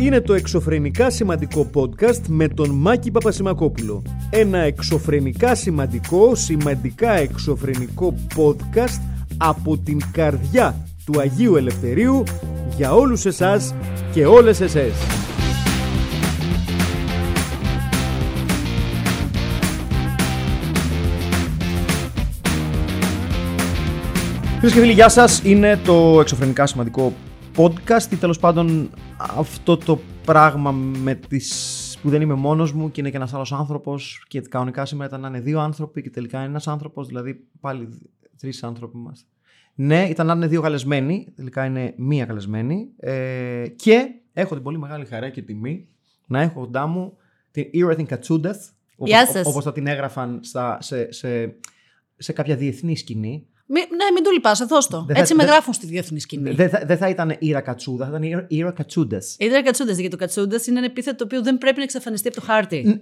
είναι το εξωφρενικά σημαντικό podcast με τον Μάκη Παπασημακόπουλο. Ένα εξωφρενικά σημαντικά εξωφρενικό podcast από την καρδιά του Αγίου Ελευθερίου για όλους εσάς και όλες εσές. Φίλες και φίλοι, γεια σας. Είναι το εξωφρενικά σημαντικό podcast ή τέλος πάντων αυτό το πράγμα με τις... που δεν είμαι μόνος μου και είναι και ένας άλλος άνθρωπος και κανονικά σήμερα ήταν να είναι δύο άνθρωποι και τελικά είναι ένας άνθρωπος, δηλαδή πάλι τρεις άνθρωποι είμαστε. Ναι, ήταν να είναι δύο καλεσμένοι, τελικά είναι μία καλεσμένη και έχω την πολύ μεγάλη χαρά και τιμή να έχω κοντά μου την Irithin Katsudath, όπως θα την έγραφαν σε κάποια διεθνή σκηνή. Μην το λυπάσαι, δώσ' το. Έτσι με γράφουν στη διεθνή σκηνή. Δεν θα ήταν Ira Κατσούδα, θα ήταν Ira Κατσούντας. Ira Κατσούντας, γιατί το Κατσούντας είναι ένα επίθετο το οποίο δεν πρέπει να εξαφανιστεί από το χάρτη.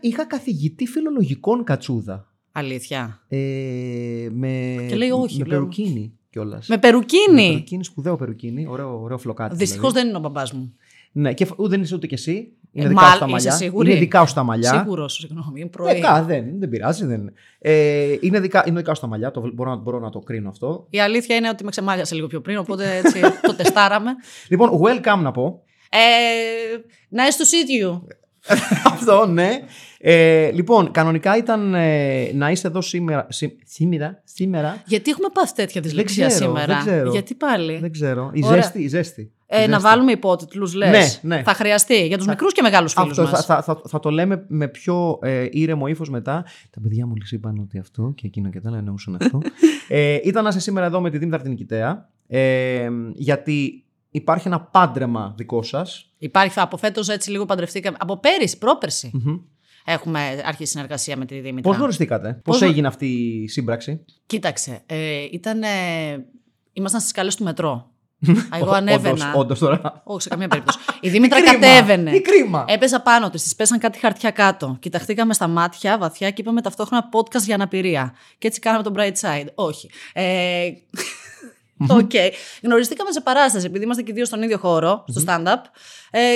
Είχα καθηγητή φιλολογικών Κατσούδα. Αλήθεια. Και λέει όχι. Με περουκίνη κιόλας. Με περουκίνη. Σπουδαίο περουκίνη, ωραίο φλοκάτι. Δυστυχώς δεν είναι ο μπαμπάς μου. Ναι, και δεν είσαι ούτε κι εσύ. Είναι δικά σου τα μαλλιά. Είναι δικά σου τα μαλλιά. Σίγουρο, συγγνώμη. Δεν πειράζει. Είναι δικά σου τα μαλλιά. Μπορώ να το κρίνω αυτό. Η αλήθεια είναι ότι με ξεμάλιασε λίγο πιο πριν, οπότε έτσι το τεστάραμε. Λοιπόν, welcome να πω. Nice to see you. Αυτό, ναι. Λοιπόν, κανονικά ήταν να είσαι εδώ σήμερα. Σήμερα. Γιατί έχουμε πάθει τέτοια δυσλεξία σήμερα. Γιατί πάλι. Δεν ξέρω. Η ζέστη. Να βάλουμε υπότιτλους, λες. Ναι. Θα χρειαστεί για τους μικρούς και μεγάλους φίλους μας. Θα το λέμε με πιο ήρεμο ύφος μετά. Τα παιδιά μου είπαν ότι αυτό και εκείνο και τα άλλα εννοούσαν αυτό. Ήταν να είσαι σήμερα εδώ με τη Δήμητρα Νικητέα. Γιατί υπάρχει ένα πάντρεμα δικό σας. Υπάρχει, από φέτος έτσι λίγο παντρευτήκαμε. Από πέρυσι, πρόπερσι. Mm-hmm. Έχουμε αρχίσει συνεργασία με τη Δήμητρα. Πώς γνωριστήκατε, πώς έγινε αυτή η σύμπραξη? Κοίταξε, ήμασταν στις σκαλές του μετρό. Εγώ ανέβαινα. Όντως τώρα. Όχι, σε καμία περίπτωση. Η Δήμητρα κατέβαινε. Τι κρίμα. Έπεσα πάνω της, της πέσαν κάτι χαρτιά κάτω. Κοιταχτήκαμε στα μάτια βαθιά και είπαμε ταυτόχρονα podcast για αναπηρία. Και έτσι κάναμε τον Bright Side. Όχι. Okay. Γνωριστήκαμε σε παράσταση, επειδή είμαστε και δύο στον ίδιο χώρο, στο stand-up.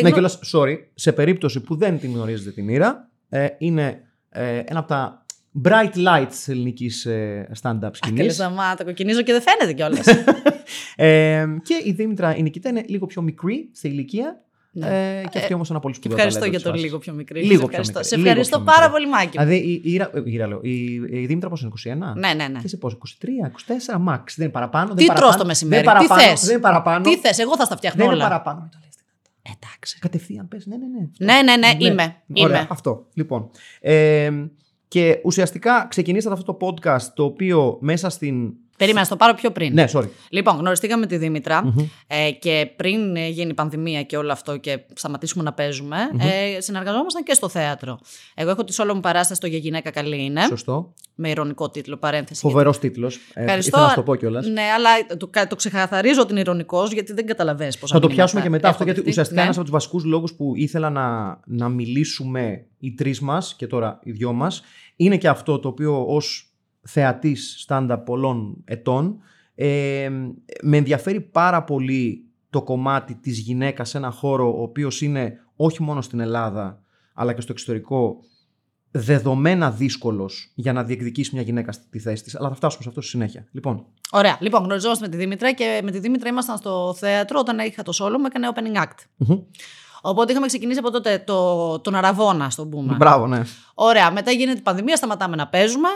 Ναι, κιόλας, sorry. Σε περίπτωση που δεν την γνωρίζετε την Ήρα, είναι ένα από τα bright lights της ελληνικής stand-up σκηνής. Καλεσαμάτα, κοκκινίζω και δεν φαίνεται κιόλας. Και η Δήμητρα η Νικητέα είναι λίγο πιο μικρή σε ηλικία. Ναι. Και αυτή όμως ένα πολύ σπουδαίο ταλέντο. Ευχαριστώ για το λίγο πιο μικρή. Σε ευχαριστώ πάρα πολύ, Μάκη. Δηλαδή η Δήμητρα πόσο είναι, 21? Ναι. Και σε πόσο, 23, 24, μάξ. Δεν είναι παραπάνω. Τι τρως το μεσημέρι? Τι θες? Εγώ θα στα φτιάχνω όλα. Δεν είναι παραπάνω. Εντάξει. Κατευθείαν πες. Ναι, είμαι. Αυτό. Λοιπόν. Και ουσιαστικά ξεκινήσατε αυτό το podcast το οποίο μέσα στην... Περίμενα, το πάρω πιο πριν. Ναι, sorry. Λοιπόν, γνωριστήκαμε τη Δήμητρα και πριν γίνει η πανδημία και όλο αυτό και σταματήσουμε να παίζουμε, συνεργαζόμασταν και στο θέατρο. Εγώ έχω τη solo μου παράσταση στο «Για Γυναίκα Καλή» είναι. Σωστό. Με ηρωνικό τίτλο, παρένθεση. Φοβερός τίτλος. Ήθελα να σου το πω κιόλας. Ναι, αλλά το ξεκαθαρίζω ότι είναι ηρωνικός, γιατί δεν καταλαβαίνεις πώς. Θα το πιάσουμε και μετά αυτό, γιατί ουσιαστικά ένας από τους βασικούς λόγους που ήθελα να μιλήσουμε οι τρεις μας και τώρα οι δυο μας είναι και αυτό το οποίο ως θεατής stand-up πολλών ετών με ενδιαφέρει πάρα πολύ το κομμάτι της γυναίκας σε ένα χώρο ο οποίος είναι όχι μόνο στην Ελλάδα αλλά και στο εξωτερικό δεδομένα δύσκολος για να διεκδικήσει μια γυναίκα στη θέση της, αλλά θα φτάσουμε σε αυτό στη συνέχεια. Λοιπόν. Ωραία, λοιπόν, γνωριζόμαστε με τη Δήμητρα και με τη Δήμητρα ήμασταν στο θέατρο όταν είχα το solo μου, έκανε opening act. Οπότε είχαμε ξεκινήσει από τότε τον Αραβόνα, στον πούμε. Μπράβο, ναι. Ωραία, μετά γίνεται η πανδημία, σταματάμε να παίζουμε.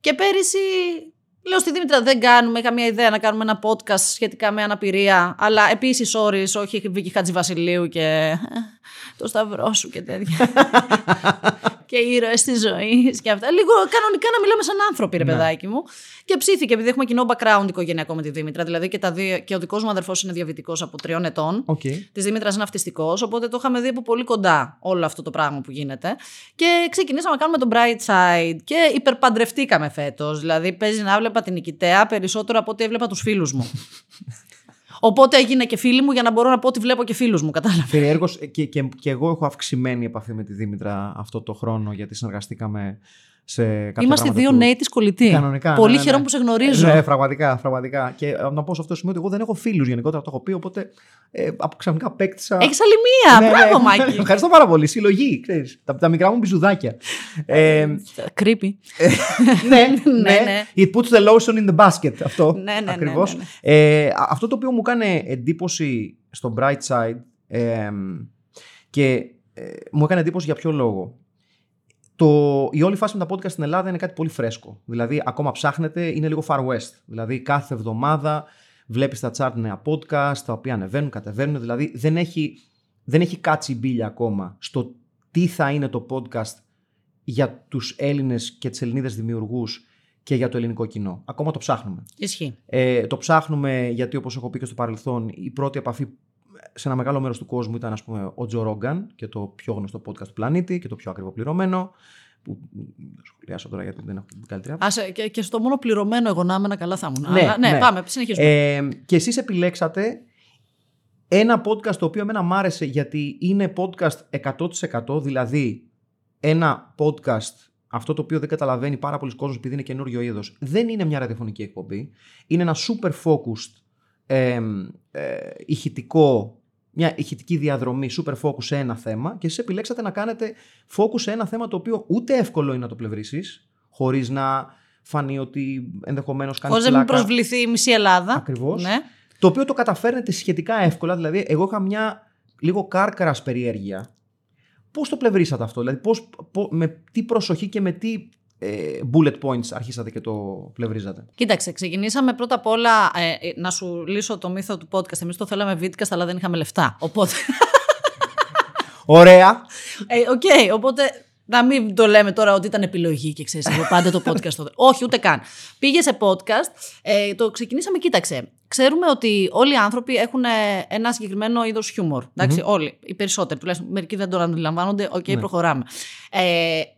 Και πέρυσι, λέω στη Δήμητρα, δεν κάνουμε, είχα μια ιδέα να κάνουμε ένα podcast σχετικά με αναπηρία, αλλά επίσης όρις, όχι Βίκη Χατζηβασιλείου και το σταυρό σου και τέτοια. Και ήρωες της ζωής και αυτά. Λίγο κανονικά να μιλάμε σαν άνθρωποι, ρε παιδάκι μου. Και ψήθηκε, επειδή έχουμε κοινό background οικογενειακό με τη Δήμητρα. Δηλαδή και ο δικός μου αδερφός είναι διαβητικός από 3 ετών. Okay. Της Δήμητρας είναι αυτιστικός. Οπότε το είχαμε δει από πολύ κοντά όλο αυτό το πράγμα που γίνεται. Και ξεκινήσαμε να κάνουμε τον Bright Side. Και υπερπαντρευτήκαμε φέτος. Δηλαδή παίζει να βλέπα την Νικητέα περισσότερο από ό,τι έβλεπα τους φίλους μου. Οπότε έγινα και φίλη μου για να μπορώ να πω ότι βλέπω και φίλους μου, κατάλαβα. Περιέργως και εγώ έχω αυξημένη επαφή με τη Δήμητρα αυτό το χρόνο, γιατί συνεργαστήκαμε σε κάποια πράγματα. Είμαστε δύο νέοι της κολλητή. Κανονικά. Πολύ χαίρομαι που σε γνωρίζω. Ναι, πραγματικά. Και να πω σε αυτό το σημείο ότι εγώ δεν έχω φίλους γενικότερα, το έχω πει, οπότε ξαφνικά απέκτησα. Έχεις άλλη μία. Μπράβο, Μάκη. Ευχαριστώ πάρα πολύ. Συλλογή, ξέρεις. Τα μικρά μου μπιζουδάκια. Creepy. Ναι. It puts the lotion in the basket. Αυτό ακριβώς. Αυτό το οποίο μου κάνει εντύπωση στο Bright Side και μου έκανε εντύπωση για ποιο λόγο. Η όλη φάση με τα podcast στην Ελλάδα είναι κάτι πολύ φρέσκο. Δηλαδή, ακόμα ψάχνετε, είναι λίγο far west. Δηλαδή, κάθε εβδομάδα βλέπεις τα chart νέα podcast, τα οποία ανεβαίνουν, κατεβαίνουν. Δηλαδή, δεν έχει κάτσει η μπίλια ακόμα στο τι θα είναι το podcast για τους Έλληνες και τις Ελληνίδες δημιουργούς και για το ελληνικό κοινό. Ακόμα το ψάχνουμε. Ισχύει. Το ψάχνουμε γιατί, όπως έχω πει και στο παρελθόν, η πρώτη επαφή σε ένα μεγάλο μέρος του κόσμου ήταν, ας πούμε, ο Τζο Ρόγκαν και το πιο γνωστό podcast του πλανήτη και το πιο ακριβό πληρωμένο. Που σχολιάσω τώρα γιατί δεν έχω την καλύτερη. Και στο μόνο πληρωμένο, εγώ να ήμουν καλά, θα ήμουν. Ναι, πάμε, συνεχίζουμε. Και εσείς επιλέξατε ένα podcast το οποίο εμένα μ' άρεσε γιατί είναι podcast 100%, δηλαδή ένα podcast. Αυτό το οποίο δεν καταλαβαίνει πάρα πολλοί κόσμος επειδή είναι καινούριο είδος. Δεν είναι μια ραδιοφωνική εκπομπή. Είναι ένα super focused ηχητικό, μια ηχητική διαδρομή super focus σε ένα θέμα και εσείς επιλέξατε να κάνετε focus σε ένα θέμα το οποίο ούτε εύκολο είναι να το πλευρίσεις χωρίς να φανεί ότι ενδεχομένως κάνεις πλάκα. Χωρίς να μην προσβληθεί η μισή Ελλάδα. Ακριβώς. Ναι. Το οποίο το καταφέρνετε σχετικά εύκολα. Δηλαδή εγώ είχα μια λίγο κάρκαρας περιέργεια. Πώς το πλευρίσατε αυτό, δηλαδή με τι προσοχή και με τι bullet points αρχίσατε και το πλευρίζατε? Κοίταξε, ξεκινήσαμε πρώτα απ' όλα να σου λύσω το μύθο του podcast. Εμείς το θέλαμε vidcast, αλλά δεν είχαμε λεφτά. Οπότε. Ωραία. Οκ, οπότε να μην το λέμε τώρα ότι ήταν επιλογή και ξέρεις, εγώ πάντα το podcast. Όχι, ούτε καν. Πήγε σε podcast, το ξεκινήσαμε, κοίταξε. Ξέρουμε ότι όλοι οι άνθρωποι έχουν ένα συγκεκριμένο είδος χιούμορ. Εντάξει, όλοι, οι περισσότεροι, τουλάχιστον μερικοί δεν το αντιλαμβάνονται. Οκ, προχωράμε.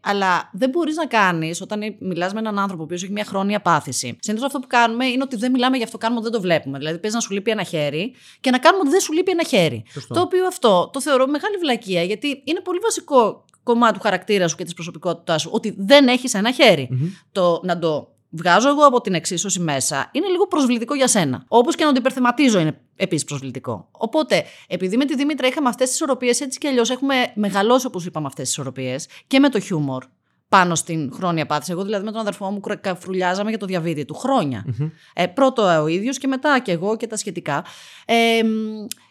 Αλλά δεν μπορείς να κάνεις, όταν μιλάς με έναν άνθρωπο που έχει μια χρόνια πάθηση. Συνήθως αυτό που κάνουμε είναι ότι δεν μιλάμε για αυτό, κάνουμε δεν το βλέπουμε. Δηλαδή, παίζει να σου λείπει ένα χέρι και να κάνουμε ότι δεν σου λείπει ένα χέρι. Φωστό. Το οποίο αυτό το θεωρώ μεγάλη βλακεία, γιατί είναι πολύ βασικό κομμάτι του χαρακτήρα σου και της προσωπικότητάς σου ότι δεν έχεις ένα χέρι. Το να το βγάζω εγώ από την εξίσωση μέσα, είναι λίγο προσβλητικό για σένα. Όπως και να το υπερθεματίζω είναι επίσης προσβλητικό. Οπότε, επειδή με τη Δήμητρα είχαμε αυτές τις ισορροπίες, έτσι κι αλλιώς έχουμε μεγαλώσει, όπως είπαμε, αυτές τις ισορροπίες και με το χιούμορ πάνω στην χρόνια πάθηση. Εγώ δηλαδή με τον αδερφό μου καφρουλιάζαμε για το διαβήτη του χρόνια. Πρώτο ο ίδιος και μετά και εγώ και τα σχετικά.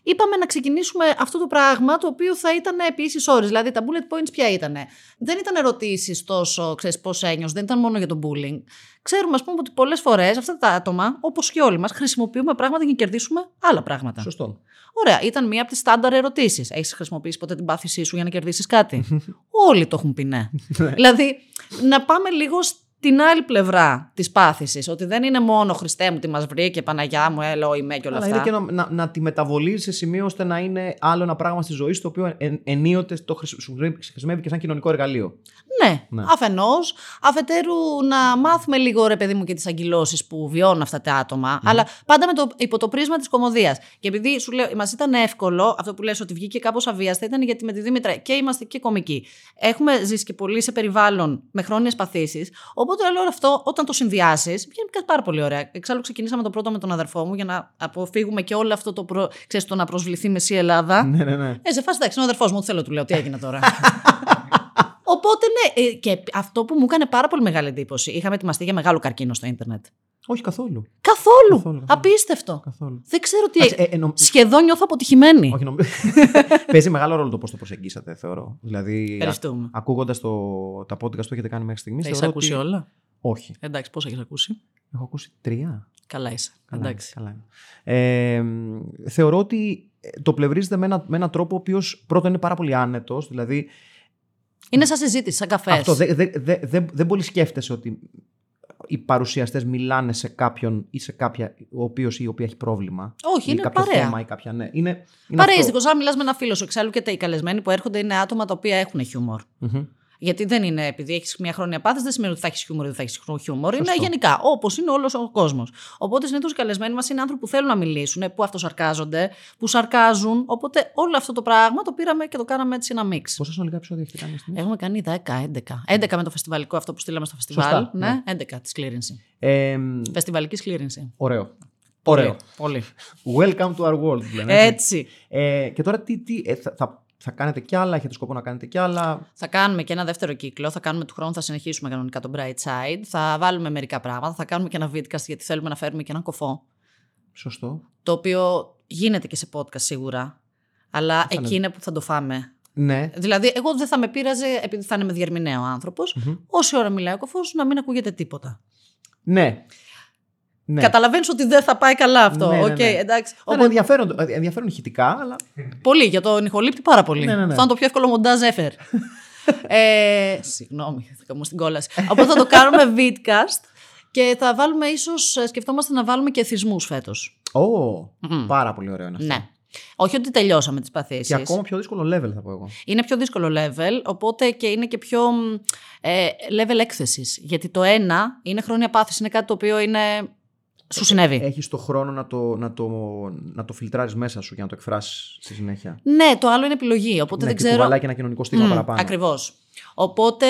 Είπαμε να ξεκινήσουμε αυτό το πράγμα το οποίο θα ήταν επί ίσης όρης. Δηλαδή τα bullet points ποια ήταν? Δεν ήταν ερωτήσεις τόσο, ξέρεις, πώς ένιωσες, δεν ήταν μόνο για το bullying. Ξέρουμε, ας πούμε, ότι πολλές φορές αυτά τα άτομα, όπως και όλοι μας, χρησιμοποιούμε πράγματα για να κερδίσουμε άλλα πράγματα. Σωστό. Ωραία, ήταν μία από τις στάνταρ ερωτήσεις. Έχεις χρησιμοποιήσει ποτέ την πάθησή σου για να κερδίσεις κάτι? Όλοι το έχουν πει ναι. Δηλαδή, να πάμε λίγο στην άλλη πλευρά της πάθησης. Ότι δεν είναι μόνο Χριστέ μου, τι μας βρήκε, Παναγιά μου, έλα, είμαι και όλα αυτά. Αλλά είναι και να τη μεταβολίζει σε σημείο ώστε να είναι άλλο ένα πράγμα στη ζωή, στο οποίο ενίοτε το χρησιμεύει και σαν κοινωνικό εργαλείο. Ναι. Αφενός. Αφετέρου, να μάθουμε λίγο, ρε παιδί μου, και τις αγκυλώσεις που βιώνουν αυτά τα άτομα, αλλά πάντα υπό το πρίσμα της κωμωδίας. Και επειδή σου λέω, μας ήταν εύκολο, αυτό που λες ότι βγήκε κάπως αβίαστα, ήταν γιατί με τη Δήμητρα και είμαστε και κωμικοί. Έχουμε ζήσει και πολύ σε περιβάλλον με χρόνιες παθήσεις. Οπότε όλο αυτό, όταν το συνδυάσεις, βγαίνει κάτι πάρα πολύ ωραία. Εξάλλου, ξεκινήσαμε το πρώτο με τον αδερφό μου για να αποφύγουμε και όλο αυτό το να προσβληθεί μεσή Ελλάδα. Ναι. Σε φάση, εντάξει, είναι ο αδερφός μου, θέλω, του λέω, τι έγινε τώρα. Οπότε ναι, και αυτό που μου έκανε πάρα πολύ μεγάλη εντύπωση. Είχαμε ετοιμαστεί για μεγάλο καρκίνο στο ίντερνετ. Όχι καθόλου. Καθόλου. Απίστευτο. Καθόλου. Δεν ξέρω τι. Σχεδόν νιώθω αποτυχημένη. Όχι, παίζει μεγάλο ρόλο το πώς το προσεγγίσατε, θεωρώ. Δηλαδή, ακούγοντας τα podcast που έχετε κάνει μέχρι στιγμής. Έχεις ακούσει όλα? Όχι. Εντάξει, πώς έχεις ακούσει? Έχω ακούσει 3. Καλά είσαι. Καλά. Θεωρώ ότι το πλευρίζετε με έναν τρόπο ο οποίος πρώτον είναι πάρα πολύ άνετος. Δηλαδή, είναι σαν συζήτηση, σαν καφές. Αυτό. Δεν πολύ σκέφτεσαι ότι οι παρουσιαστές μιλάνε σε κάποιον ή σε κάποια ο οποίος ή η οποία έχει πρόβλημα. Όχι, είναι παρέα. Θέμα ή κάποια, ναι. Είναι παρέιστικο. Αν μιλάς με ένα φίλο σου, εξάλλου και οι καλεσμένοι που έρχονται είναι άτομα τα οποία έχουν χιούμορ. Γιατί δεν είναι επειδή έχεις μια χρόνια πάθηση, δεν σημαίνει ότι θα έχεις χιούμορ ή δεν θα έχεις χιούμορ. Είναι γενικά, όπως είναι όλος ο κόσμος. Οπότε συνήθως οι καλεσμένοι μας είναι άνθρωποι που θέλουν να μιλήσουν, που αυτοσαρκάζονται, που σαρκάζουν. Οπότε όλο αυτό το πράγμα το πήραμε και το κάναμε έτσι ένα μίξ. Πόσα συνολικά επεισόδια έχετε κάνει στιγμή? Έχουμε κάνει 10, 11. 11 με το φεστιβαλικό αυτό που στείλαμε στο φεστιβάλ. Σωστά, ναι. 11 τη κλήρινση. Φεστιβαλική κλήρινση. Ωραίο. Ωραίο. Πολύ. Welcome to our world. Λένε, έτσι. Και τώρα θα κάνετε κι άλλα, έχετε σκοπό να κάνετε κι άλλα? Θα κάνουμε και ένα δεύτερο κύκλο. Θα κάνουμε του χρόνου, θα συνεχίσουμε κανονικά τον Bright Side. Θα βάλουμε μερικά πράγματα. Θα κάνουμε και ένα βίντεο γιατί θέλουμε να φέρουμε και έναν κωφό. Σωστό. Το οποίο γίνεται και σε podcast σίγουρα. Αλλά εκεί είναι που θα το φάμε. Ναι. Δηλαδή, εγώ δεν θα με πείραζε, επειδή θα είναι με διερμηνέα ο άνθρωπος, όση ώρα μιλάει ο κωφός, να μην ακούγεται τίποτα. Ναι. Ναι. Καταλαβαίνεις ότι δεν θα πάει καλά αυτό. Ναι, okay, ναι. Εντάξει. Οπότε... ενδιαφέρον ηχητικά, αλλά. Πολύ, για τον ηχολήπτη πάρα πολύ. Ναι, ναι, ναι. Θα είναι το πιο εύκολο μοντάζ έφερ. Συγγνώμη, θα κάνω στην κόλαση. Οπότε θα το κάνουμε vidcast και θα βάλουμε ίσως, σκεφτόμαστε να βάλουμε και θυσμούς φέτος. Πάρα πολύ ωραίο είναι αυτό. Ναι. Όχι ότι τελειώσαμε τις παθήσεις. Και ακόμα πιο δύσκολο level, θα πω εγώ. Είναι πιο δύσκολο level, οπότε και είναι και πιο level έκθεσης. Γιατί το ένα είναι χρόνια πάθηση, είναι κάτι το οποίο είναι. Σου συνέβη. Έχεις το χρόνο να το φιλτράρεις μέσα σου και να το εκφράσεις στη συνέχεια. Ναι, το άλλο είναι επιλογή. Οπότε ναι, δεν ξέρω. Κουβαλάει και ένα κοινωνικό στίγμα παραπάνω. Ακριβώς. Οπότε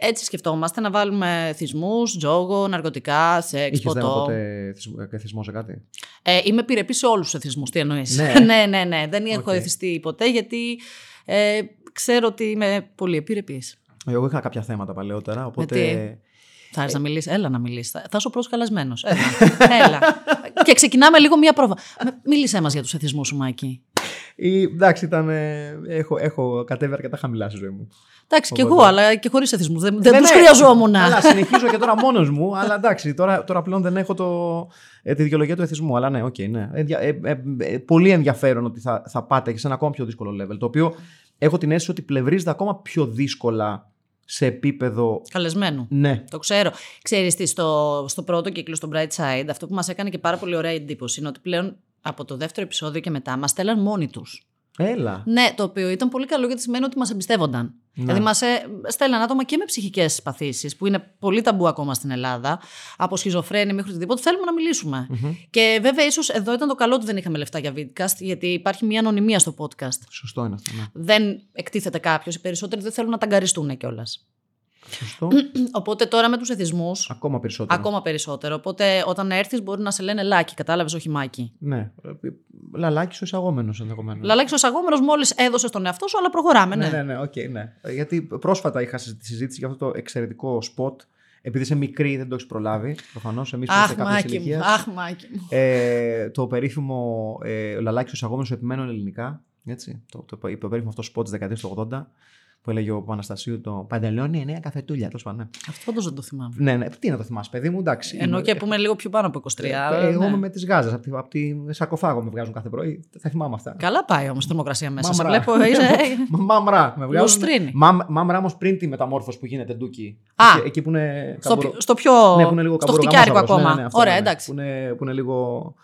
έτσι σκεφτόμαστε να βάλουμε θυσμούς, τζόγο, ναρκωτικά, σεξ, ποτό. Έχεις ποτέ θυσμό σε κάτι? Είμαι επιρρεπή σε όλους τους εθισμούς. Τι εννοείς? Ναι. ναι. Δεν έχω εθιστεί ποτέ γιατί ξέρω ότι είμαι πολύ επιρρεπή. Εγώ είχα κάποια θέματα παλαιότερα. Οπότε. Θα έρθει να μιλήσει, έλα να μιλήσει. Θα είσαι ο πρώτος καλεσμένος. Έλα. Και ξεκινάμε λίγο μία πρόβα. Μίλησέ μας για τους εθισμούς σου, Μάκη. Εντάξει, έχω κατέβει αρκετά χαμηλά στη ζωή μου. Εντάξει, κι εγώ, αλλά και χωρίς εθισμούς. Δεν τους χρειαζόμουν. Αλλά συνεχίζω και τώρα μόνος μου. Αλλά εντάξει, τώρα πλέον δεν έχω τη δικαιολογία του εθισμού. Αλλά ναι, οκ, ναι. Πολύ ενδιαφέρον ότι θα πάτε σε ένα ακόμα πιο δύσκολο level. Το οποίο έχω την αίσθηση ότι πλευρίζεται ακόμα πιο δύσκολα. Σε επίπεδο. Καλεσμένου. Ναι. Το ξέρω. Ξέρεις τι, στο πρώτο κύκλο, στο Bright Side, αυτό που μας έκανε και πάρα πολύ ωραία εντύπωση είναι ότι πλέον από το δεύτερο επεισόδιο και μετά μας στέλναν μόνοι τους. Έλα. Ναι, το οποίο ήταν πολύ καλό γιατί σημαίνει ότι μας εμπιστεύονταν. Ναι. Δηλαδή, μας στέλναν άτομα και με ψυχικές παθήσεις, που είναι πολύ ταμπού ακόμα στην Ελλάδα, από σχιζοφρένη μέχρι οτιδήποτε. Θέλουμε να μιλήσουμε. Και βέβαια, ίσως εδώ ήταν το καλό ότι δεν είχαμε λεφτά για βίντεο, γιατί υπάρχει μια ανωνυμία στο podcast. Σωστό είναι αυτό. Ναι. Δεν εκτίθεται κάποιος. Οι περισσότεροι δεν θέλουν να ταγκαριστούν κιόλας. Σωστό. Οπότε τώρα με τους εθισμούς. Ακόμα περισσότερο. Οπότε όταν έρθεις μπορεί να σε λένε Λάκη, κατάλαβες, όχι Μάκη. Ναι. Λάκη ο εισαγόμενος ενδεχομένως. Λάκη ο εισαγόμενος, μόλις έδωσες τον εαυτό σου, αλλά προχωράμε. Ναι. Γιατί πρόσφατα είχα τη συζήτηση για αυτό το εξαιρετικό σποτ. Επειδή είσαι μικρή, δεν το έχεις προλάβει. Προφανώς, εμείς είμαστε κάποιες ηλικίες. Αχ, Μάκη μου. Το περίφημο Λάκη ο εισαγόμενος επιμένων ελληνικά. Έτσι, το περίφημο αυτό σποτ της δεκαετίας του 80. Που έλεγε ο Παναστασίου το παντελόνι, νέα καφετούλια. Ναι. Αυτό δεν το θυμάμαι. Ναι. Τι να το θυμάσαι, παιδί μου, εντάξει. Ενώ και πούμε λίγο πιο πάνω από 23. Εγώ με τις γάζες, από τη σακοφάγο με βγάζουν κάθε πρωί. Θα θυμάμαι αυτά. Καλά πάει όμως η θερμοκρασία μέσα. Μαμρά. Σε βλέπω, μαμρά με βγάζουν. Μαμρά όμως πριν τη μεταμόρφωση που γίνεται ντούκι. Εκεί που είναι. Στο πιο. Στο χτυκιάρικο ακόμα. Ωραία, εντάξει. Που είναι λίγο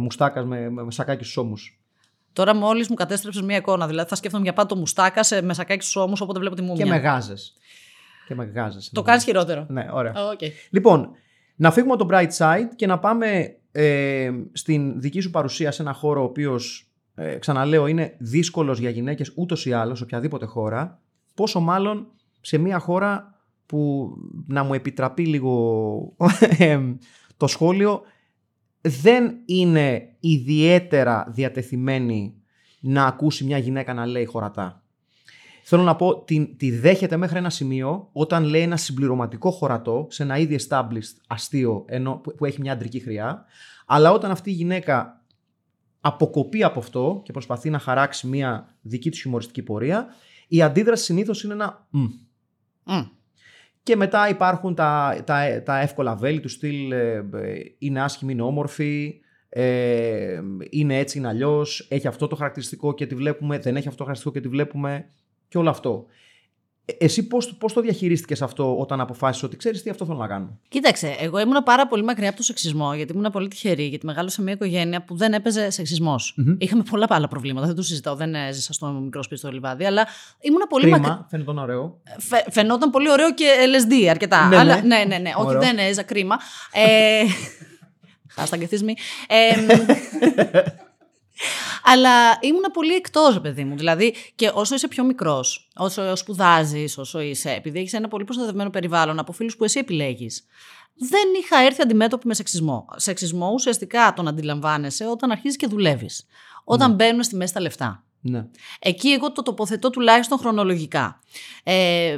μουστάκα με σακάκι στους ώμους. Τώρα μόλις μου κατέστρεψες μια εικόνα. Δηλαδή θα σκέφτομαι για πάντα το μουστάκα με σακάκι στους ώμους, οπότε βλέπω τη μουμιά. Και με γάζες. Το κάνεις χειρότερο. Ναι, ωραία. Okay. Λοιπόν, να φύγουμε από το Bright Side και να πάμε στην δική σου παρουσία σε ένα χώρο ο οποίος, ξαναλέω, είναι δύσκολος για γυναίκες ούτως ή άλλως, οποιαδήποτε χώρα. Πόσο μάλλον σε μια χώρα που να μου επιτραπεί λίγο το σχόλιο. Δεν είναι ιδιαίτερα διατεθειμένη να ακούσει μια γυναίκα να λέει χωρατά. Θέλω να πω, τη δέχεται μέχρι ένα σημείο όταν λέει ένα συμπληρωματικό χωρατό σε ένα ήδη established αστείο που έχει μια αντρική χρειά, αλλά όταν αυτή η γυναίκα αποκοπεί από αυτό και προσπαθεί να χαράξει μια δική της χιουμοριστική πορεία, η αντίδραση συνήθως είναι ένα Και μετά υπάρχουν τα εύκολα βέλη του στυλ είναι άσχημη, είναι όμορφη, είναι έτσι, είναι αλλιώς, έχει αυτό το χαρακτηριστικό και τη βλέπουμε, δεν έχει αυτό το χαρακτηριστικό και τη βλέπουμε και όλο αυτό. Εσύ πώς το διαχειρίστηκες αυτό όταν αποφάσισες ότι ξέρεις τι, αυτό θέλω να κάνω? Κοίταξε, εγώ ήμουν πάρα πολύ μακριά από το σεξισμό, γιατί ήμουν πολύ τυχερή, γιατί μεγάλωσα σε μια οικογένεια που δεν έπαιζε σεξισμός. Mm-hmm. Είχαμε πολλά άλλα προβλήματα, δεν το συζητάω, δεν έζησα στο μικρό σπίτι στο λιβάδι, αλλά ήμουν πολύ μακριά. Φαινόταν ωραίο. Φαινόταν πολύ ωραίο και LSD αρκετά. Ναι, αλλά, ναι. Όχι, δεν έζα, κρίμα. Αλλά ήμουν πολύ εκτός, παιδί μου. Δηλαδή, και όσο είσαι πιο μικρός, όσο σπουδάζεις, όσο είσαι, επειδή έχεις ένα πολύ προστατευμένο περιβάλλον από φίλους που εσύ επιλέγεις, δεν είχα έρθει αντιμέτωπη με σεξισμό. Σεξισμό ουσιαστικά τον αντιλαμβάνεσαι όταν αρχίζεις και δουλεύεις. Όταν μπαίνουν στη μέση τα λεφτά. Ναι. Εκεί εγώ το τοποθετώ τουλάχιστον χρονολογικά.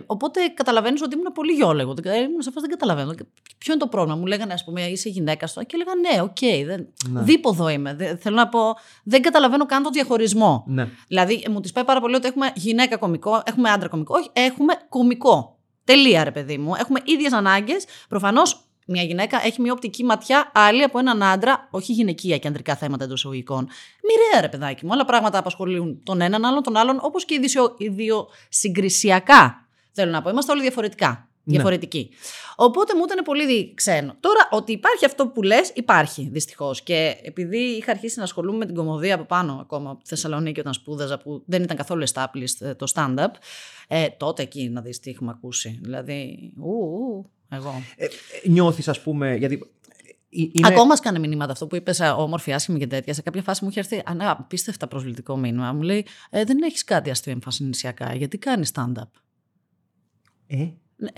Οπότε καταλαβαίνεις ότι ήμουν πολύ γιόλεγο. Ήμουν σε φάση δεν καταλαβαίνω. Ποιο είναι το πρόβλημα? Μου λέγανε, ας πούμε, είσαι γυναίκα στο. Και έλεγα, ναι, οκ, ναι. Δίποδο είμαι. Θέλω να πω, δεν καταλαβαίνω καν το διαχωρισμό. Ναι. Δηλαδή, μου τη πάει πάρα πολύ ότι έχουμε γυναίκα κωμικό, έχουμε άντρα κωμικό. Όχι, έχουμε κωμικό. Τελεία, ρε παιδί μου. Έχουμε ίδιες ανάγκες. Προφανώς μια γυναίκα έχει μια οπτική ματιά άλλη από έναν άντρα, όχι γυναικεία και ανδρικά θέματα εντός εισαγωγικών. Μοιραία, ρε παιδάκι μου. Άλλα πράγματα απασχολούν τον έναν, άλλον, τον άλλον, όπως και ιδιοσυγκρισιακά. Θέλω να πω, είμαστε όλοι διαφορετικά. Ναι. Διαφορετικοί. Οπότε μου ήταν πολύ ξένο. Τώρα, ότι υπάρχει αυτό που λες, υπάρχει δυστυχώς. Και επειδή είχα αρχίσει να ασχολούμαι με την κωμωδία από πάνω, ακόμα από τη Θεσσαλονίκη, όταν σπούδαζα, που δεν ήταν καθόλου established το stand-up, τότε εκεί να δεις τι έχουμε ακούσει. Δηλαδή. Νιώθεις, ας πούμε. Γιατί είναι... Ακόμα σκάνε μηνύματα αυτό που είπες, όμορφη, άσχημη και τέτοια. Σε κάποια φάση μου είχε έρθει ένα απίστευτα προσβλητικό μήνυμα. Μου λέει, δεν έχεις κάτι αστείο εμφανισιακά. Γιατί κάνεις stand-up?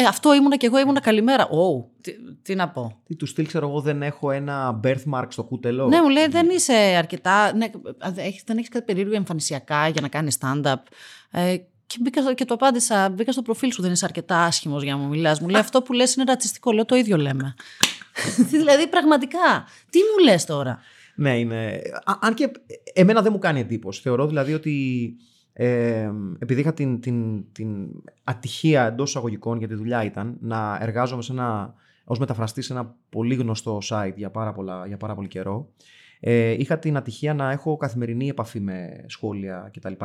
Αυτό ήμουνα και εγώ, ήμουνα καλημέρα. Τι να πω. Τι του στείλ, ξέρω εγώ, δεν έχω ένα birthmark στο κούτελο. Ναι, μου λέει, δεν είσαι αρκετά. Ναι, δεν έχεις κάτι περίεργο εμφανισιακά για να κάνεις stand-up. Και το απάντησα, μπήκα στο προφίλ σου, δεν είσαι αρκετά άσχημος για να μου μιλάς. Μου λέει, αυτό που λες είναι ρατσιστικό. Λέω, το ίδιο λέμε. Δηλαδή, πραγματικά, τι μου λες τώρα? Ναι, είναι. Αν και εμένα δεν μου κάνει εντύπωση. Θεωρώ δηλαδή ότι επειδή είχα την ατυχία εντός εισαγωγικών, γιατί δουλειά ήταν, να εργάζομαι ως μεταφραστή σε ένα πολύ γνωστό site για πάρα πολύ καιρό, είχα την ατυχία να έχω καθημερινή επαφή με σχόλια κτλ.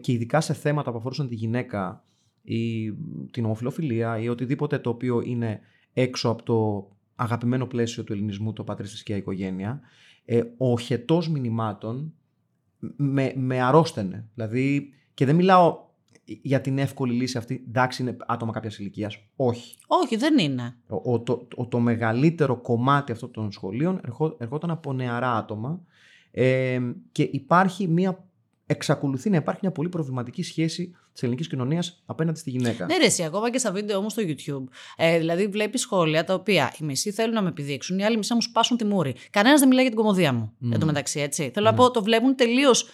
Και ειδικά σε θέματα που αφορούσαν τη γυναίκα ή την ομοφυλοφιλία ή οτιδήποτε το οποίο είναι έξω από το αγαπημένο πλαίσιο του ελληνισμού, το πατρίς, θρησκεία, οικογένεια, ο χετός μηνυμάτων με αρρώστενε. Δηλαδή, και δεν μιλάω για την εύκολη λύση αυτή, εντάξει, είναι άτομα κάποιας ηλικίας. Όχι. Όχι, δεν είναι. Το μεγαλύτερο κομμάτι αυτών των σχολείων ερχόταν από νεαρά άτομα και εξακολουθεί να υπάρχει μια πολύ προβληματική σχέση της ελληνικής κοινωνίας απέναντι στη γυναίκα. Ναι, ρε, εσύ, ακόμα και στα βίντεο μου στο YouTube. Δηλαδή, βλέπεις σχόλια τα οποία οι μισοί θέλουν να με επιδείξουν, οι άλλοι μισοί να μου σπάσουν τη μούρη. Κανένας δεν μιλάει για την κωμωδία μου. Εν τω μεταξύ, έτσι. Θέλω να πω, το βλέπουν τελείως.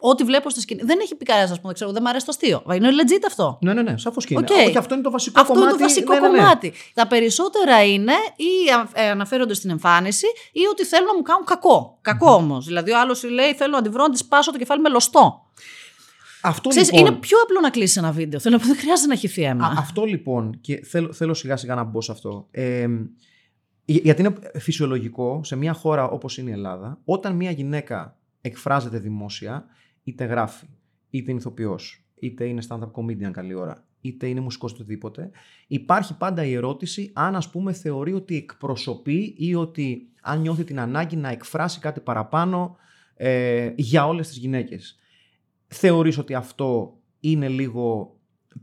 Ό,τι βλέπω στη σκηνή. Δεν έχει πει κανένα, α πούμε, ξέρω, δεν μου αρέσει το αστείο. Είναι legit αυτό. Ναι, σαφώς και είναι. Okay. Αυτό είναι το βασικό κομμάτι. Αυτό είναι το βασικό κομμάτι. Ναι. Τα περισσότερα είναι ή αναφέρονται στην εμφάνιση ή ότι θέλουν να μου κάνουν κακό. Κακό όμως. Δηλαδή, ο άλλος λέει: θέλω να τη βρω, να τη σπάσω το κεφάλι με λωστό. Αυτό, ξέρεις, λοιπόν, είναι πιο απλό να κλείσει ένα βίντεο. Θέλω να πω, δεν χρειάζεται να έχει θέμα. Αυτό λοιπόν, και θέλω σιγά-σιγά να μπω σε αυτό. Γιατί είναι φυσιολογικό σε μια χώρα όπως είναι η Ελλάδα, όταν μια γυναίκα εκφράζεται δημόσια, είτε γράφει, είτε είναι ηθοποιός, είτε είναι stand-up comedian καλή ώρα, είτε είναι μουσικός οτιδήποτε, υπάρχει πάντα η ερώτηση αν, ας πούμε, θεωρεί ότι εκπροσωπεί ή ότι αν νιώθει την ανάγκη να εκφράσει κάτι παραπάνω για όλες τις γυναίκες. Θεωρείς ότι αυτό είναι λίγο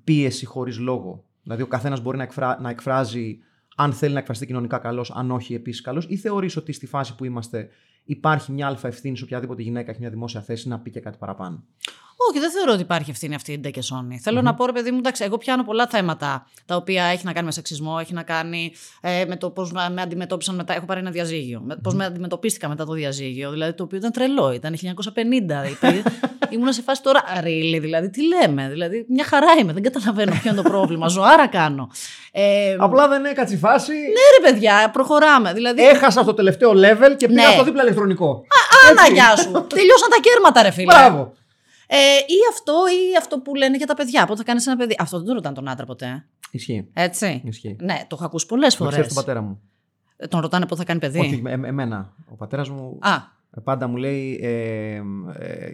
πίεση χωρίς λόγο? Δηλαδή ο καθένας μπορεί να εκφράζει αν θέλει να εκφραστεί κοινωνικά καλώς, αν όχι επίσης καλώς, ή θεωρείς ότι στη φάση που είμαστε υπάρχει μια αλφα ευθύνη σε οποιαδήποτε γυναίκα έχει μια δημόσια θέση να πει και κάτι παραπάνω? Όχι, δεν θεωρώ ότι υπάρχει ευθύνη αυτή η ντε και σόνη. Θέλω να πω, ρε παιδί μου, εντάξει, εγώ πιάνω πολλά θέματα τα οποία έχει να κάνει με σεξισμό, έχει να κάνει με το πώς με αντιμετώπισαν μετά. Έχω πάρει ένα διαζύγιο. Πώς με αντιμετωπίστηκα μετά το διαζύγιο, δηλαδή το οποίο ήταν τρελό, ήταν 1950. Ήμουν σε φάση τώρα, really, δηλαδή τι λέμε. Δηλαδή, μια χαρά είμαι, δεν καταλαβαίνω ποιο είναι το πρόβλημα. Ζωάρα κάνω. Απλά δεν έκατσε η φάση. Ναι, ρε παιδιά, προχωράμε. Δηλαδή... Έχασα το τελευταίο level και πήγα στο δίπλα ηλεκτρονικό. Άνα, γεια σου. Τελειώσαν τα κέρματα, ρε φίλε. Μπράβο. Ή αυτό που λένε για τα παιδιά. Πότε θα κάνεις ένα παιδί? Αυτό δεν το ρωτάνε τον άντρα ποτέ. Ισχύει. Έτσι. Ισχύει. Ναι, το έχω ακούσει πολλές φορές. Ξέρεις τον πατέρα μου. Τον ρωτάνε πότε θα κάνει παιδί? Όχι, εμένα. Ο πατέρας μου. Πάντα μου λέει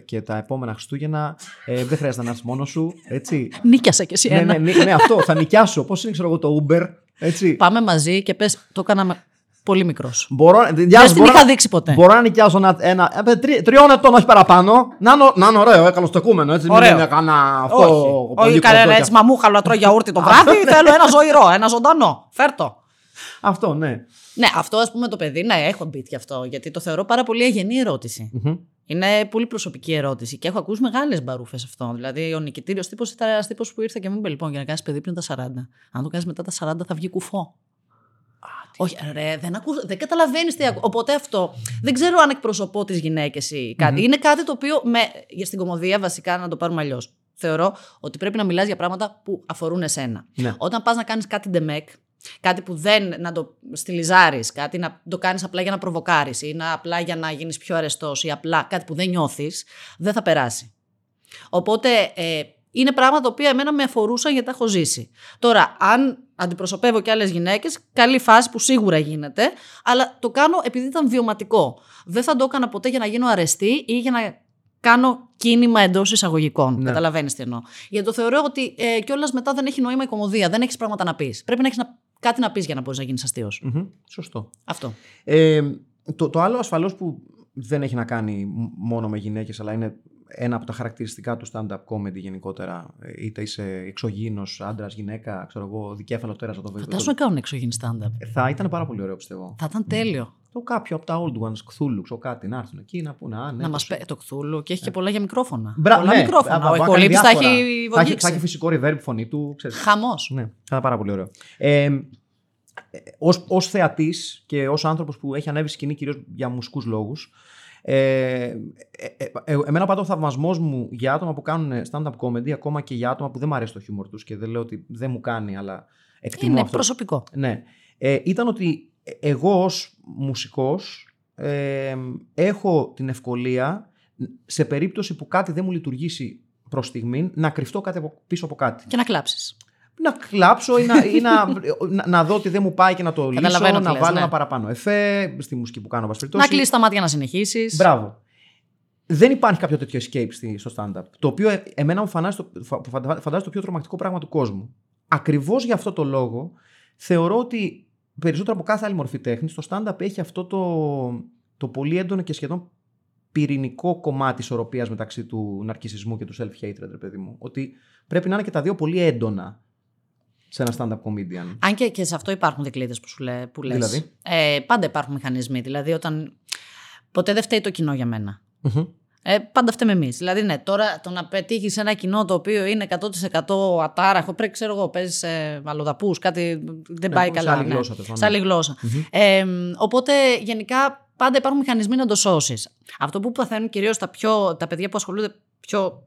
και τα επόμενα Χριστούγεννα δεν χρειάζεται να έρθεις μόνος σου. Έτσι. Νίκιασα κι εσύ ένα. Ναι, αυτό. Θα νοικιάσω. Πώς είναι, ξέρω εγώ, το Uber. Έτσι. Πάμε μαζί και πες, το έκανα πολύ μικρός. Δεν είχα δείξει ποτέ. Μπορώ να νοικιάσω ένα 3 ετών, όχι παραπάνω. Να είναι ωραίο, καλοστεκούμενο. Έτσι. Μην είναι κανένα αυτό. Όχι κανένα έτσι μαμούχαλο, τρώει γιαούρτι το βράδυ. Θέλω ένα ζωηρό, ένα ζωντανό. Φέρτο. Αυτό, ναι. Ναι, αυτό ας πούμε το παιδί, ναι, έχω μπει και αυτό, γιατί το θεωρώ πάρα πολύ αγενή ερώτηση. Mm-hmm. Είναι πολύ προσωπική ερώτηση και έχω ακούσει μεγάλες μπαρούφες αυτό. Δηλαδή, ο νικητήριος τύπος ήταν ένας τύπος που ήρθε και μου είπε: Λοιπόν, για να κάνεις παιδί πριν τα 40. Αν το κάνεις μετά τα 40, θα βγει κουφό. Όχι, ρε, δεν καταλαβαίνεις τι ακούω. Οπότε αυτό. Δεν ξέρω αν εκπροσωπώ τις γυναίκες ή κάτι. Mm-hmm. Είναι κάτι το οποίο στην κωμωδία βασικά να το πάρουμε αλλιώς. Θεωρώ ότι πρέπει να μιλάς για πράγματα που αφορούν εσένα. Ναι. Όταν πας να κάνεις κάτι ντεμεκ. Κάτι που δεν να το στυλιζάρεις, κάτι να το κάνεις απλά για να προβοκάρεις ή να απλά για να γίνεις πιο αρεστός ή απλά κάτι που δεν νιώθεις, δεν θα περάσει. Οπότε είναι πράγματα τα οποία εμένα με αφορούσαν γιατί τα έχω ζήσει. Τώρα, αν αντιπροσωπεύω και άλλες γυναίκες, καλή φάση που σίγουρα γίνεται, αλλά το κάνω επειδή ήταν βιωματικό. Δεν θα το έκανα ποτέ για να γίνω αρεστή ή για να κάνω κίνημα εντός εισαγωγικών. Ναι. Καταλαβαίνεις τι εννοώ. Γιατί το θεωρώ ότι κιόλας μετά δεν έχει νόημα η κωμωδία, δεν έχεις πράγματα να πεις. Πρέπει να έχεις κάτι να πεις για να μπορείς να γίνεις αστείος. Mm-hmm. Σωστό. Αυτό. Το άλλο ασφαλώς που δεν έχει να κάνει μόνο με γυναίκες, αλλά είναι ένα από τα χαρακτηριστικά του stand-up comedy γενικότερα. Είτε είσαι εξωγήινος, άντρας, γυναίκα, ξέρω εγώ, δικέφαλο τέρας. Φαντάζομαι να κάνουν εξωγήινη stand-up. Θα ήταν πάρα πολύ ωραίο, πιστεύω. Θα ήταν τέλειο. Το κάποιο από τα old ones, Κθούλου, ξέρω κάτι, να έρθουν εκεί, να πούνε. Ναι, να μας πει το Κθούλου και έχει και πολλά για μικρόφωνα. Πολλά μικρόφωνα. Ο Εκολύπης θα έχει βοηθήσει. Θα έχει φυσικό reverb φωνή του. Χαμός. Ναι, θα ήταν πάρα πολύ ωραίο. Ως θεατής και ως άνθρωπος που έχει ανέβει σκηνή κυρίως για μουσικούς λόγους, εμένα πάντα ο θαυμασμός μου για άτομα που κάνουν stand-up comedy, ακόμα και για άτομα που δεν μου αρέσει το χιούμορ τους και δεν λέω ότι δεν μου κάνει, αλλά εκτιμώ αυτό. Είναι προσωπικό. Ναι. Ήταν ότι εγώ ως μουσικός έχω την ευκολία σε περίπτωση που κάτι δεν μου λειτουργήσει προς στιγμή να κρυφτώ πίσω από κάτι. Και να κλάψεις. Να κλάψω ή να δω ότι δεν μου πάει και να το λύσω, να βάλω ένα παραπάνω εφέ στη μουσική που κάνω. Να κλείσεις τα μάτια να συνεχίσεις. Μπράβο. Δεν υπάρχει κάποιο τέτοιο escape στο stand-up. Το οποίο εμένα μου φαντάζεται το πιο τρομακτικό πράγμα του κόσμου. Ακριβώς γι' αυτό το λόγο θεωρώ ότι περισσότερο από κάθε άλλη μορφή τέχνης, το stand-up έχει αυτό το πολύ έντονο και σχεδόν πυρηνικό κομμάτι ισορροπίας μεταξύ του ναρκισσισμού και του self-hatred, ρε παιδί μου. Ότι πρέπει να είναι και τα δύο πολύ έντονα σε ένα stand-up comedian. Αν και σε αυτό υπάρχουν δικλείδες που λες. Δηλαδή. Πάντα υπάρχουν μηχανισμοί. Δηλαδή, όταν. Ποτέ δεν φταίει το κοινό για μένα. Mm-hmm. Πάντα φταίμε εμείς. Δηλαδή, ναι, τώρα το να πετύχεις ένα κοινό το οποίο είναι 100% ατάραχο, πρέπει, ξέρω εγώ, παίζεις αλλοδαπούς, κάτι δεν πάει καλά. Ναι. Σε άλλη γλώσσα. Mm-hmm. Οπότε, γενικά, πάντα υπάρχουν μηχανισμοί να το σώσεις. Αυτό που παθαίνουν κυρίως τα παιδιά που ασχολούνται πιο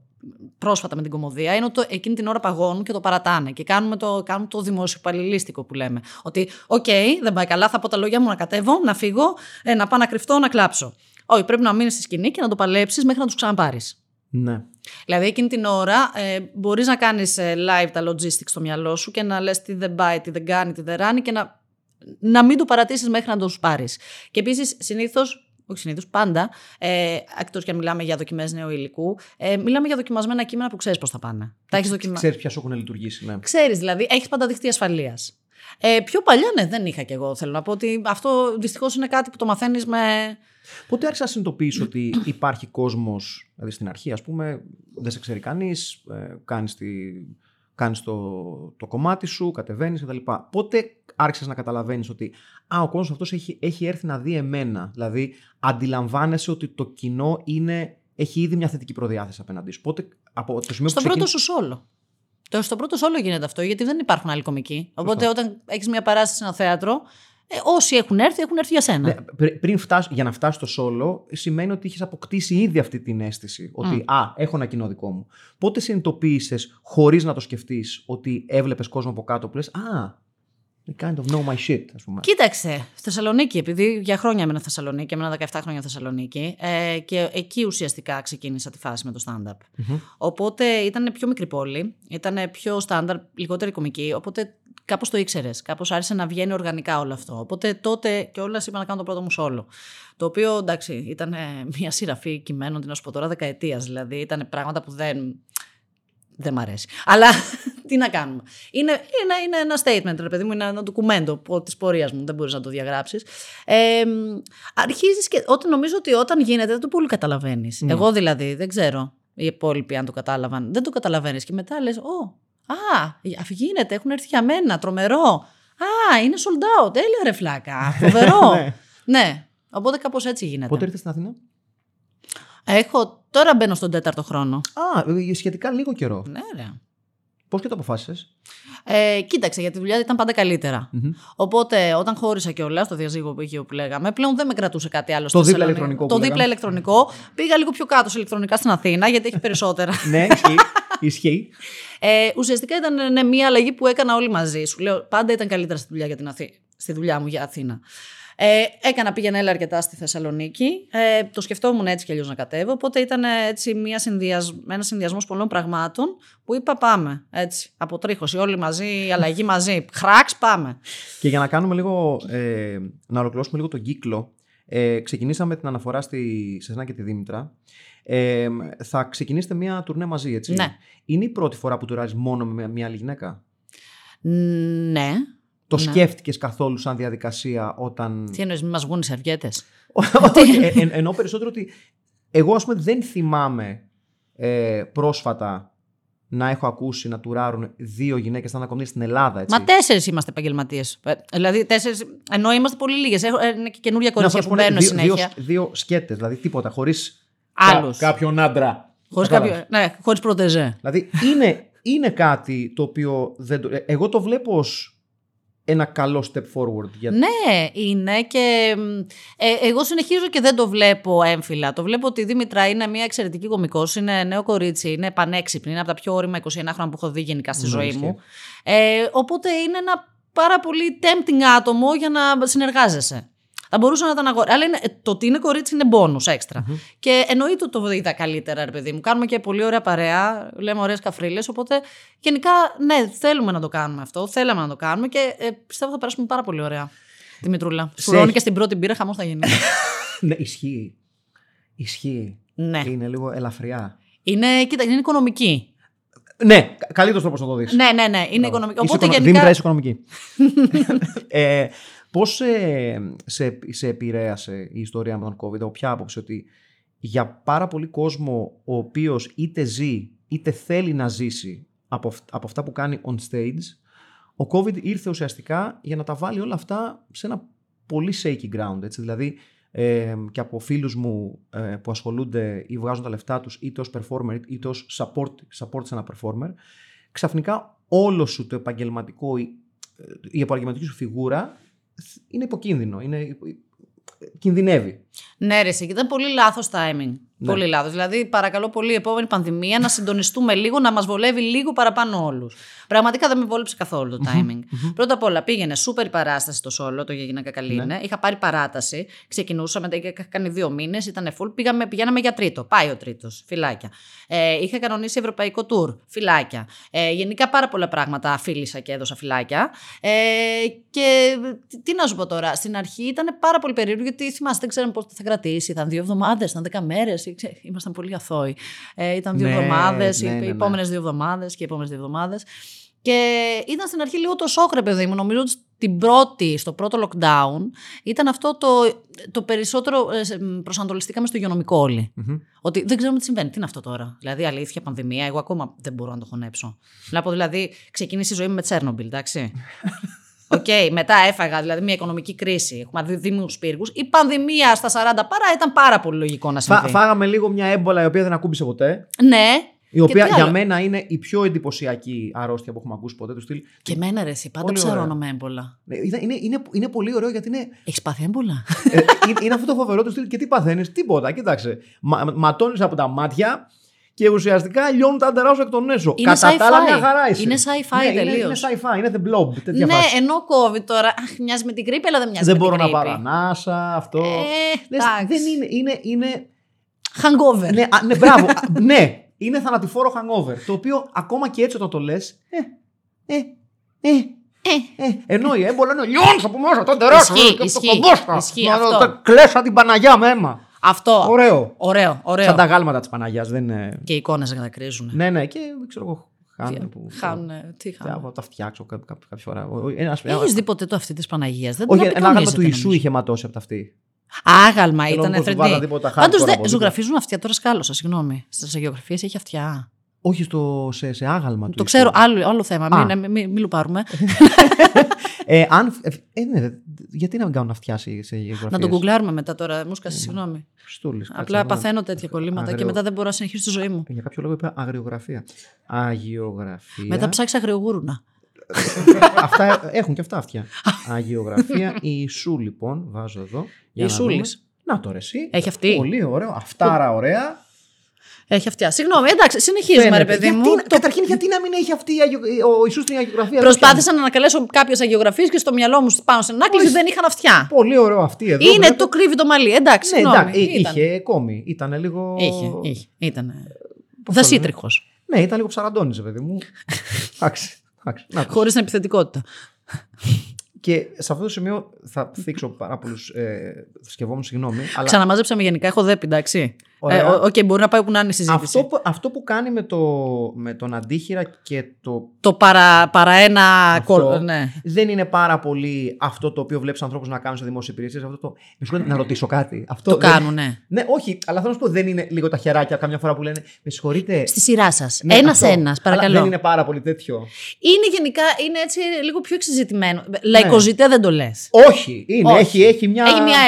πρόσφατα με την κωμωδία είναι ότι εκείνη την ώρα παγώνουν και το παρατάνε και κάνουν το δημοσιοπαλληλίστικο που λέμε. Ότι, δεν πάει καλά, θα πω τα λόγια μου να κατέβω, να φύγω, να πάω να κρυφτώ, να κλάψω. Όχι, πρέπει να μείνεις στη σκηνή και να το παλέψεις μέχρι να τους ξαναπάρεις. Ναι. Δηλαδή, εκείνη την ώρα μπορείς να κάνεις live τα logistics στο μυαλό σου και να λες τι δεν πάει, τι δεν κάνει, τι δεν ράνει και να μην το παρατήσεις μέχρι να τους πάρεις. Και επίσης, πάντα, εκτός και αν μιλάμε για δοκιμές νέου υλικού, μιλάμε για δοκιμασμένα κείμενα που ξέρεις πώς θα πάνε. Ξέρεις ποια σου έχουν λειτουργήσει. Ναι. Ξέρεις, δηλαδή, έχεις πάντα δίχτυ ασφαλείας. Πιο παλιά, ναι, δεν είχα κι εγώ. Θέλω να πω ότι αυτό δυστυχώς είναι κάτι που το μαθαίνεις με. Πότε άρχισα να συνειδητοποιήσω ότι υπάρχει κόσμος, δηλαδή στην αρχή, ας πούμε, δεν σε ξέρει κανείς, κάνεις το κομμάτι σου, κατεβαίνεις κτλ. Πότε άρχισες να καταλαβαίνεις ότι ο κόσμος αυτός έχει έρθει να δει εμένα. Δηλαδή, αντιλαμβάνεσαι ότι το κοινό έχει ήδη μια θετική προδιάθεση απέναντί σου. Πότε, από το σημείο πρώτο σου σόλο. Στο πρώτο σόλο γίνεται αυτό, γιατί δεν υπάρχουν άλλοι κομικοί. Οπότε, όταν έχεις μια παράσταση σε ένα θέατρο, όσοι έχουν έρθει για σένα. Για να φτάσεις στο σόλο, σημαίνει ότι έχεις αποκτήσει ήδη αυτή την αίσθηση. Ότι έχω ένα κοινό δικό μου. Πότε συνειδητοποίησες, χωρίς να το σκεφτείς, ότι έβλεπες κόσμο από κάτω που λες I kind of know my shit, ας πούμε. Κοίταξε, στη Θεσσαλονίκη, επειδή για χρόνια έμενα Θεσσαλονίκη, έμενα 17 χρόνια Θεσσαλονίκη, και εκεί ουσιαστικά ξεκίνησα τη φάση με το stand-up. Mm-hmm. Οπότε ήταν πιο μικρή πόλη, ήταν πιο stand-up, λιγότερη κομική, οπότε κάπως το ήξερες, κάπως άρχισε να βγαίνει οργανικά όλο αυτό. Οπότε τότε κιόλας είπα να κάνω το πρώτο μου σόλο. Το οποίο εντάξει, ήταν μια σειραφή κειμένων, την ώσπου τώρα δεκαετίας, δηλαδή ήταν πράγματα που δεν μ' αρέσει. Αλλά τι να κάνουμε. Είναι ένα statement, ρε παιδί μου, είναι ένα ντοκουμέντο της πορείας μου, δεν μπορείς να το διαγράψεις. Αρχίζεις και ότι νομίζω ότι όταν γίνεται δεν το πολύ καταλαβαίνεις. Mm. Εγώ δηλαδή, δεν ξέρω οι υπόλοιποι αν το κατάλαβαν. Δεν το καταλαβαίνεις και μετά λες, γίνεται, έχουν έρθει για μένα, τρομερό. Είναι sold out, έλα ρε φλάκα, φοβερό. Ναι, οπότε κάπως έτσι γίνεται. Πότε ήρθες στην Αθήνα? Τώρα μπαίνω στον 4ο χρόνο. Σχετικά λίγο καιρό. Ναι, ρε. Πώς και το αποφάσισες? Κοίταξε, γιατί η δουλειά ήταν πάντα καλύτερα. Mm-hmm. Οπότε, όταν χώρισα κιόλας, το διαζύγιο που λέγαμε, πλέον δεν με κρατούσε κάτι άλλο. Το δίπλα ηλεκτρονικό. Πήγα λίγο πιο κάτω σε ηλεκτρονικά στην Αθήνα, γιατί έχει περισσότερα. Ναι, ισχύει. Ουσιαστικά ήταν μια αλλαγή που έκανα όλοι μαζί. Σου λέω, πάντα ήταν καλύτερα στη δουλειά μου για Αθήνα. Πήγαινα αρκετά στη Θεσσαλονίκη. Το σκεφτόμουν έτσι κι αλλιώς να κατέβω. Οπότε ήταν έτσι ένας συνδυασμός πολλών πραγμάτων που είπα πάμε. Έτσι, αποτρίχωση όλοι μαζί, αλλαγή μαζί. Χράξ, πάμε. Και για να κάνουμε λίγο, να ολοκληρώσουμε λίγο τον κύκλο, ξεκινήσαμε την αναφορά σε εσένα και τη Δήμητρα. Θα ξεκινήσετε μία τουρνέ μαζί, έτσι. Ναι. Είναι η πρώτη φορά που τουράρεις μόνο με μία άλλη γυναίκα? Ναι. Το σκέφτηκες καθόλου σαν διαδικασία όταν. Τι εννοείς, μην μας βγουν οι σερβιέτες? Εννοώ περισσότερο ότι εγώ, ας πούμε, δεν θυμάμαι πρόσφατα να έχω ακούσει να τουράρουν δύο γυναίκες σαν ανακομνήσεις στην Ελλάδα. Έτσι. Μα 4 είμαστε επαγγελματίες. Δηλαδή 4, ενώ είμαστε πολύ λίγες. Είναι και καινούρια κορίτσια που μπαίνουν συνέχεια. Δύο σκέτες, δηλαδή τίποτα, χωρίς κάποιον άντρα. Χωρίς προτεζέ. Δηλαδή είναι κάτι το οποίο δεν. Εγώ το βλέπω ένα καλό step forward. Ναι, είναι και εγώ συνεχίζω και δεν το βλέπω έμφυλα. Το βλέπω ότι η Δήμητρα είναι μια εξαιρετική κωμικός, είναι νέο κορίτσι, είναι πανέξυπνη, είναι από τα πιο όριμα 21 χρόνια που έχω δει γενικά στη ζωή μου. Οπότε είναι ένα πάρα πολύ tempting άτομο για να συνεργάζεσαι. Θα μπορούσα να ήταν αγόρι. Αλλά το ότι είναι κορίτσι είναι bonus έξτρα. Mm-hmm. Και εννοείται ότι το είδα καλύτερα, ρε παιδί μου. Κάνουμε και πολύ ωραία παρέα. Λέμε ωραίες καφρίλες. Οπότε γενικά, ναι, θέλουμε να το κάνουμε αυτό. Θέλαμε να το κάνουμε και πιστεύω θα περάσουμε πάρα πολύ ωραία. Δημητρούλα. Σουρώνει και στην πρώτη μπύρα, χαμός θα γίνει. Ναι, ισχύει. Ναι. Είναι λίγο ελαφριά. Είναι οικονομική. Ναι, καλύτερος τρόπος να το δεις. Ναι, είναι οικονομική. Δήμητρα, είσαι οικονομική. Πώς σε επηρέασε η ιστορία με τον COVID, από ποια άποψη? Ότι για πάρα πολύ κόσμο ο οποίος είτε ζει είτε θέλει να ζήσει από αυτά που κάνει on stage, ο COVID ήρθε ουσιαστικά για να τα βάλει όλα αυτά σε ένα πολύ shaky ground. Έτσι. Δηλαδή και από φίλους μου που ασχολούνται ή βγάζουν τα λεφτά τους είτε ως performer είτε ως support σε ένα performer, ξαφνικά όλο σου το επαγγελματικό, η επαγγελματική σου φιγούρα είναι υποκίνδυνο, κινδυνεύει. Ναι, ρε, ήταν πολύ λάθος timing. Ναι. Πολύ λάθος. Δηλαδή, παρακαλώ πολύ, η επόμενη πανδημία να συντονιστούμε λίγο, να μας βολεύει λίγο παραπάνω όλους. Πραγματικά δεν με βόλεψε καθόλου το timing. Πρώτα απ' όλα, πήγαινε σούπερ η παράσταση το solo, το Για Γυναίκα Καλή είναι. Είχα πάρει παράταση, ξεκινούσα μετά, είχα κάνει 2 μήνες, ήταν full. Πηγαίναμε για τρίτο. Πάει ο τρίτος, φυλάκια. Είχα κανονίσει ευρωπαϊκό tour, φυλάκια. Γενικά πάρα πολλά πράγματα φίλησα και έδωσα φυλάκια. Και τι να σου πω τώρα, στην αρχή ήταν πάρα πολύ περίεργο, γιατί θυμάστε, δεν ξέραμε πόσο θα κρατήσει. Ήταν 2 εβδομάδες, ήταν 10 μέρες. Ήμασταν πολύ αθώοι. Ήταν 2 εβδομάδες, οι επόμενες 2 εβδομάδες και οι επόμενες 2 εβδομάδες. Και ήταν στην αρχή λίγο το σοκ, ρε παιδί μου. Νομίζω ότι στο πρώτο lockdown ήταν αυτό το περισσότερο. Προσανατολιστήκαμε στο υγειονομικό όλοι. Mm-hmm. Ότι δεν ξέρουμε τι συμβαίνει. Τι είναι αυτό τώρα? Δηλαδή, αλήθεια, πανδημία. Εγώ ακόμα δεν μπορώ να το χωνέψω. Δηλαδή, ξεκίνησε η ζωή μου με Τσέρνομπιλ, εντάξει. Μετά έφαγα, δηλαδή, μια οικονομική κρίση. Έχουμε δήμιους πύργους. Η πανδημία στα 40 παρά ήταν πάρα πολύ λογικό να συμβεί. Φάγαμε λίγο μια έμπολα η οποία δεν ακούμπησε ποτέ. Ναι. Η οποία για μένα είναι η πιο εντυπωσιακή αρρώστια που έχουμε ακούσει ποτέ. Του στυλ. Και εμένα, ρε, εσύ, πάντα ψαρώνω με έμπολα. Είναι πολύ ωραίο γιατί είναι. Έχεις πάθει έμπολα? Είναι αυτό το φοβερό του στυλ. Και τι παθαίνεις? Τίποτα, κοίταξε. Ματώνεις από τα μάτια. Και ουσιαστικά λιώνουν τα αντεράσου εκ των νέσου. Κατά τα άλλα, μια χαρά είσαι. Είναι sci-fi τελείως. Είναι sci-fi, είναι the blob. Ναι, φάση. Ενώ COVID τώρα. Μοιάζει με την κρύπη, αλλά δεν μοιάζει με την κρύπη. Δεν μπορώ να πάρω ανάσα, αυτό. Δεν είναι. Hangover. Ναι, μπράβο. Ναι, είναι θανατηφόρο hangover. Το οποίο ακόμα και έτσι όταν το λες. Ενώ η έμπολα είναι λιώνσα που μέσα, τα τεράστια. Ισχύει αυτό. Τα κλέσα την Παναγιά με αίμα. Αυτό. Ωραίο. Σαν τα γάλματα της Παναγιάς. Δεν... Και οι εικόνες να τα κρίζουν. Ναι, και ξέρω εγώ. Χάνουν. Τα φτιάξω κάποια φορά. Έχεις δει ποτέ το αυτή της Παναγίας? Όχι, ένα γάλμα του Ιησού είχε ματώσει από τα αυτή. Άγαλμα ήταν εφρεντή. Πάντως ζωγραφίζουν αυτιά. Τώρα σκάλωσα, συγγνώμη. Στις γεωγραφίες έχει αυτιά. Όχι σε άγαλμα. Το ξέρω, άλλο θέμα. Μην λουπάρουμε. Γιατί να μην κάνουν αυτιά σε γεωγραφίες. Να τον κουκλάρουμε μετά τώρα. Μούσκασε, συγγνώμη. Απλά παθαίνω τέτοια κολλήματα και μετά δεν μπορώ να συνεχίσω τη ζωή μου. Για κάποιο λόγο είπα αγριογραφία. Αγιογραφία. Μετά ψάξα αγριογούρουνα. Αυτά, έχουν και αυτά αυτιά. Αγιογραφία. Ιησού, λοιπόν, βάζω εδώ. Ιησούλη. Να το ρε εσύ. Έχει αυτή. Πολύ ωραίο. Αυτάρα, ωραία. Έχει αυτιά. Συγγνώμη, εντάξει, συνεχίζουμε, ρε παιδί μου. Καταρχήν, γιατί να μην έχει αυτή ο Ιησούς στην αγιογραφία. Προσπάθησα να ανακαλέσω κάποιες αγιογραφίες και στο μυαλό μου πάνω στην ανάκληση δεν είχαν αυτιά. Πολύ ωραίο αυτή εδώ. Είναι το κρύβι το μαλλί. Εντάξει, είχε κόμι. Ήταν λίγο. Ήταν. Δασίτριχος. Ναι, ήταν λίγο ψαραντώνης, παιδί μου. Εντάξει. Χωρίς την επιθετικότητα. Και σε αυτό το σημείο θα θίξω πάρα πολλούς θρησκευόμενους, συγγνώμη. Αλλά... Ξαναμάζεψαμε γενικά, έχω δέπι, εντάξει. Οκ, μπορεί να πάει όπου να είναι η συζήτηση. Αυτό που κάνει με τον αντίχειρα και το. Το παραένα κόλπο. Ναι. Δεν είναι πάρα πολύ αυτό το οποίο βλέπεις ανθρώπους να κάνουν σε δημόσιες υπηρεσίες. Να ρωτήσω κάτι. Αυτό το κάνουν, ναι. Ναι, όχι, αλλά θέλω να σου πω, δεν είναι λίγο τα χεράκια καμιά φορά που λένε. Με συγχωρείτε. Στη σειρά σας. Ναι, ένας, παρακαλώ. Αλλά δεν είναι πάρα πολύ τέτοιο. Είναι γενικά, είναι έτσι λίγο πιο εξειζητημένο. Λαϊκοζητέ δεν το λες. Όχι, είναι. Όχι. Έχει μια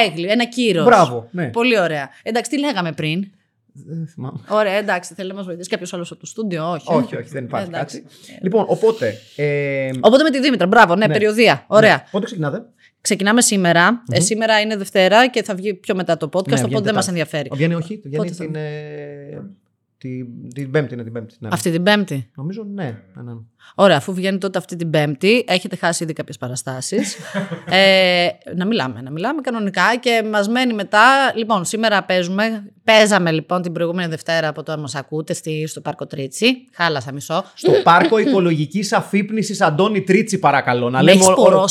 έγκλη, ένα κύρος. Μπράβο. Ναι. Πολύ ωραία. Εντάξει, τι λέγαμε πριν. Δεν θυμάμαι. Ωραία, εντάξει, θέλει να μας βοηθήσει κάποιος άλλος από το στούντιο, όχι. Όχι, δεν υπάρχει κάτι. Λοιπόν, οπότε. Οπότε με τη Δήμητρα, μπράβο, ναι. Περιοδεία. Ωραία. Ναι. Πότε ξεκινάτε? Ξεκινάμε σήμερα. Mm-hmm. Σήμερα είναι Δευτέρα και θα βγει πιο μετά το podcast, ναι, οπότε δεν μας ενδιαφέρει. Βγαίνει, όχι, βγαίνει την Πέμπτη, είναι την Πέμπτη. Ναι. Αυτή την Πέμπτη. Νομίζω, ναι. Ωραία, αφού βγαίνει τότε αυτή την Πέμπτη, έχετε χάσει ήδη κάποιες παραστάσεις. Να μιλάμε κανονικά και μας μένει μετά. Λοιπόν, σήμερα παίζαμε λοιπόν την προηγούμενη Δευτέρα από το αν μας ακούτε στο πάρκο Τρίτση. Χάλασα μισό. Στο πάρκο Οικολογικής Αφύπνισης Αντώνη Τρίτση, παρακαλώ. Να λέμε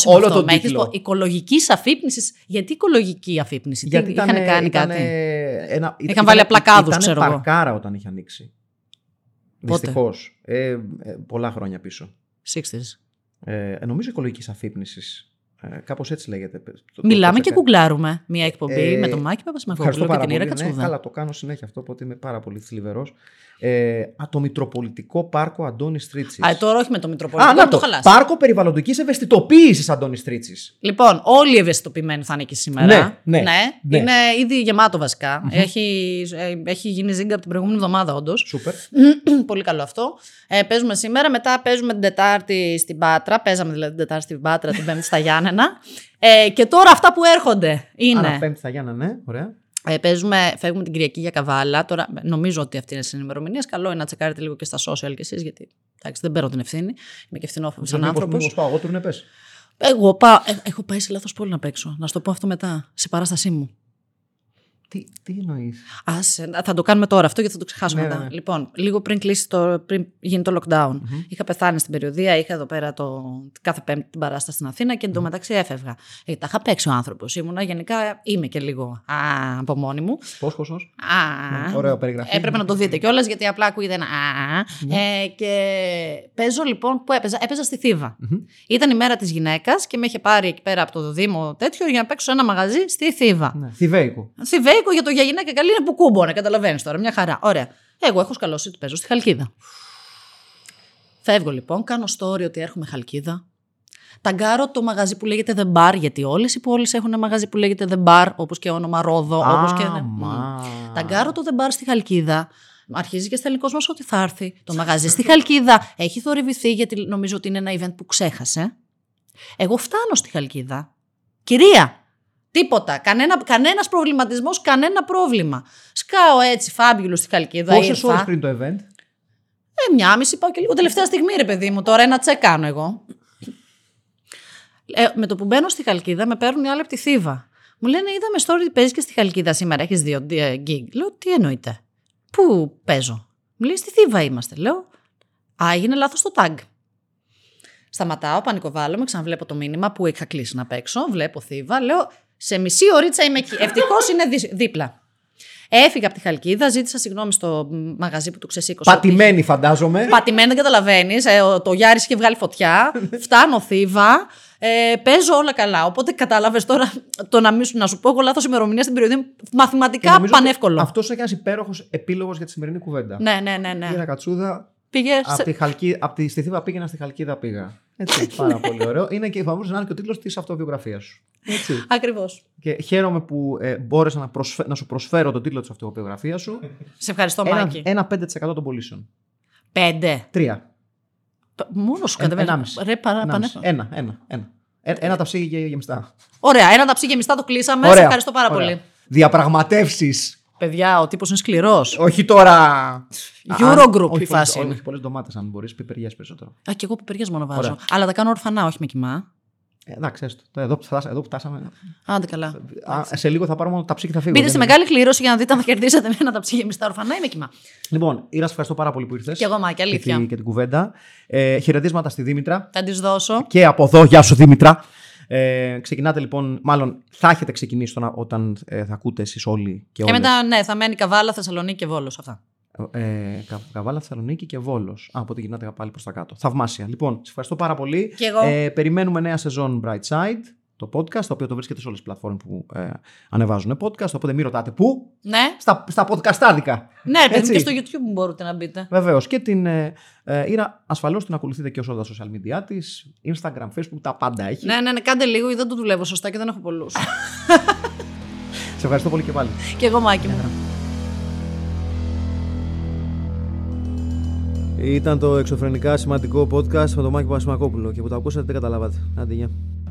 όλο τον τίτλο. Οικολογικής Αφύπνισης. Γιατί οικολογική αφύπνιση? Γιατί είχαν κάνει κάτι. Είχαν βάλει απλά κάδους, ξέρω εγώ. Παρκάρα όταν είχε ανοίξει. Δυστυχώς. Πολλά χρόνια πίσω. 60s. Νομίζω οικολογικής αφύπνισης. Κάπως έτσι λέγεται. Μιλάμε και κουκλάρουμε μια εκπομπή με τον Μάκη Παπασημακόπουλο και την Irithin Katsudath. Ναι, αλλά το κάνω συνέχεια αυτό, οπότε είμαι πάρα πολύ θλιβερός. Το Μητροπολιτικό Πάρκο Αντώνη Τρίτση. Τώρα όχι με το Μητροπολιτικό, να το χαλάσει. Πάρκο Περιβαλλοντικής Ευαισθητοποίησης Αντώνη Τρίτση. Λοιπόν, όλοι οι ευαισθητοποιημένοι θα είναι εκεί σήμερα. Ναι. Είναι ήδη γεμάτο βασικά. Mm-hmm. Έχει γίνει ζίγκα από την προηγούμενη εβδομάδα, όντως. Σούπερ. Πολύ καλό αυτό. Παίζουμε σήμερα, μετά παίζουμε την Τετάρτη στην Πάτρα. Παίζαμε δηλαδή την Τετάρτη στην Πάτρα, την Πέμπτη στα Γιάννενα. Και τώρα αυτά που έρχονται είναι. Πέμπτη στα Γιάννενα, ναι, ωραία. Φεύγουμε την Κυριακή για Καβάλα. Τώρα νομίζω ότι αυτή είναι η ημερομηνία. Καλό είναι να τσεκάρετε λίγο και στα social κι εσείς, γιατί εντάξει, δεν παίρνω την ευθύνη. Είμαι και ευθυνόφοβος σαν άνθρωπος. Πώς πάω, εγώ του πες. Εγώ πάω. Έχω πάει σε λάθος πόλη να παίξω. Να σου το πω αυτό μετά, σε παράστασή μου. Τι εννοείς? Θα το κάνουμε τώρα αυτό γιατί θα το ξεχάσουμε μετά. Ναι. Λοιπόν, λίγο πριν γίνει το lockdown, mm-hmm. είχα πεθάνει στην περιοδεία, είχα εδώ πέρα κάθε Πέμπτη την παράσταση στην Αθήνα και εντωμεταξύ έφευγα. Τα είχα παίξει ο άνθρωπος. Ήμουνα γενικά, είμαι και λίγο από μόνη μου. Πώς. Ωραίο περιγραφή. Έπρεπε να το δείτε κιόλας γιατί απλά ακούγεται ένα. Και παίζω λοιπόν, που έπαιζα στη Θήβα. Mm-hmm. Ήταν η μέρα της γυναίκας και με είχε πάρει εκεί πέρα από το Δήμο τέτοιο για να παίξω ένα μαγαζί στη Θήβα. Ναι. Θηβέικο για το Για Γυναίκα Καλή είναι που κούμπονε, καταλαβαίνεις τώρα, μια χαρά. Ωραία. Εγώ έχω σκαλώσει ότι παίζω στη Χαλκίδα. Φεύγω λοιπόν, κάνω story ότι έρχομαι Χαλκίδα. Ταγκάρω το μαγαζί που λέγεται The Bar, γιατί όλες οι πόλεις έχουν ένα μαγαζί που λέγεται The Bar, όπως και όνομα Ρόδο. Ταγκάρω το The Bar στη Χαλκίδα. Αρχίζει και στελικός μας ότι θα έρθει. Το μαγαζί στη Χαλκίδα έχει θορυβηθεί, γιατί νομίζω ότι είναι ένα event που ξέχασε. Εγώ φτάνω στη Χαλκίδα. Κυρία! Τίποτα. Κανένας προβληματισμός, κανένα πρόβλημα. Σκάω έτσι φάμπιουλο στη Χαλκίδα. Πόσες ώρες πριν το event? 1,5 πάω και λίγο. Τελευταία στιγμή, ρε παιδί μου, τώρα ένα τσεκ κάνω εγώ. Με το που μπαίνω στη Χαλκίδα, με παίρνουν οι άλλοι από τη Θήβα. Μου λένε, είδαμε story ότι παίζεις και στη Χαλκίδα σήμερα. Έχεις 2 gig. Λέω, τι εννοείται? Πού παίζω? Μου λέει, στη Θήβα είμαστε. Λέω, έγινε λάθος το tag. Σταματάω, πανικοβάλλομαι, ξαναβλέπω το μήνυμα που είχα κλείσει να παίξω. Βλέπω Θήβα, λέω σε μισή ωρίτσα είμαι εκεί. Ευτυχώς είναι δίπλα. Έφυγα από τη Χαλκίδα, ζήτησα συγγνώμη στο μαγαζί που του ξεσήκωσα. Πατημένη, φαντάζομαι. Πατημένη, δεν καταλαβαίνεις. Το Γιάρης είχε βγάλει φωτιά. Φτάνω Θήβα. Παίζω όλα καλά. Οπότε κατάλαβες τώρα το να σου πω εγώ λάθος ημερομηνία στην περιοχή. Μαθηματικά πανεύκολο. Αυτό είναι ένας υπέροχος επίλογος για τη σημερινή κουβέντα. Ναι. Κύριε Κατσούδα, στη Θήβα πήγαινα, στη Χαλκίδα πήγα. Έτσι, πάρα πολύ ωραίο. Είναι και φαβούς να είναι και ο τίτλος της αυτοβιογραφίας σου. Ακριβώς. Και χαίρομαι που μπόρεσα να σου προσφέρω το τίτλο της αυτοβιογραφίας σου. Σε ευχαριστώ, Μάκη. Ένα 5% των πωλήσεων. 5. 3. Μόνο σου κατεβαίνει. Ένα ταψί γεμιστά. Ωραία, ένα ταψί γεμιστά το κλείσαμε. Σε ευχαριστώ πάρα πολύ. Διαπραγματεύσεις. Παιδιά, ο τύπος είναι σκληρός. Όχι τώρα. Eurogroup η φάση. Όχι, πολλές ντομάτες αν μπορείς, πιπεριές περισσότερο. Α, και εγώ πιπεριές μόνο βάζω. Ωραία. Αλλά τα κάνω ορφανά, όχι με κιμά. Εντάξει, έστω. Εδώ που φτάσαμε. Άντε καλά. Σε λίγο θα πάρω μόνο τα ταψί και θα φύγω. Μπείτε στη μεγάλη κλήρωση για να δείτε αν θα κερδίσετε με ένα ταψί γεμιστά ορφανά ή με κιμά. Λοιπόν, Ήρα, σε ευχαριστώ πάρα πολύ που ήρθες. Και εγώ, Μάκη, αλήθεια. Και την κουβέντα. Χαιρετίσματα στη Δήμητρα. Θα της δώσω. Και από εδώ, γεια σου Δήμητρα. Ξεκινάτε λοιπόν, μάλλον θα έχετε ξεκινήσει όταν θα ακούτε εσείς όλοι και όλες. Και μετά, ναι, θα μένει Καβάλα, Θεσσαλονίκη και Βόλος. Αυτά. Καβάλα, Θεσσαλονίκη και Βόλος. Α, οπότε γυρνάτε πάλι προς τα κάτω. Θαυμάσια. Λοιπόν, σας ευχαριστώ πάρα πολύ. Και εγώ. Περιμένουμε νέα σεζόν Bright Side, το podcast, το οποίο το βρίσκεται σε όλες τις πλατφόρμες που ανεβάζουν podcast. Οπότε μην ρωτάτε πού. Ναι. Στα podcastάδικα. Ναι, παιδί, και στο YouTube μπορείτε να μπείτε. Βεβαίως. Και την Ήρα, ασφαλώς την ακολουθείτε και όλα τα social media της. Instagram, Facebook, τα πάντα έχει. Ναι, κάντε λίγο ή δεν το δουλεύω σωστά και δεν έχω πολλούς. Σε ευχαριστώ πολύ και πάλι. Και εγώ, Μάκη μου. Ήταν το εξωφρενικά σημαντικό podcast με τον Μάκη Παπασημακόπουλο. Και που το ακούσατε, δεν καταλάβατε. Άντε, γεια.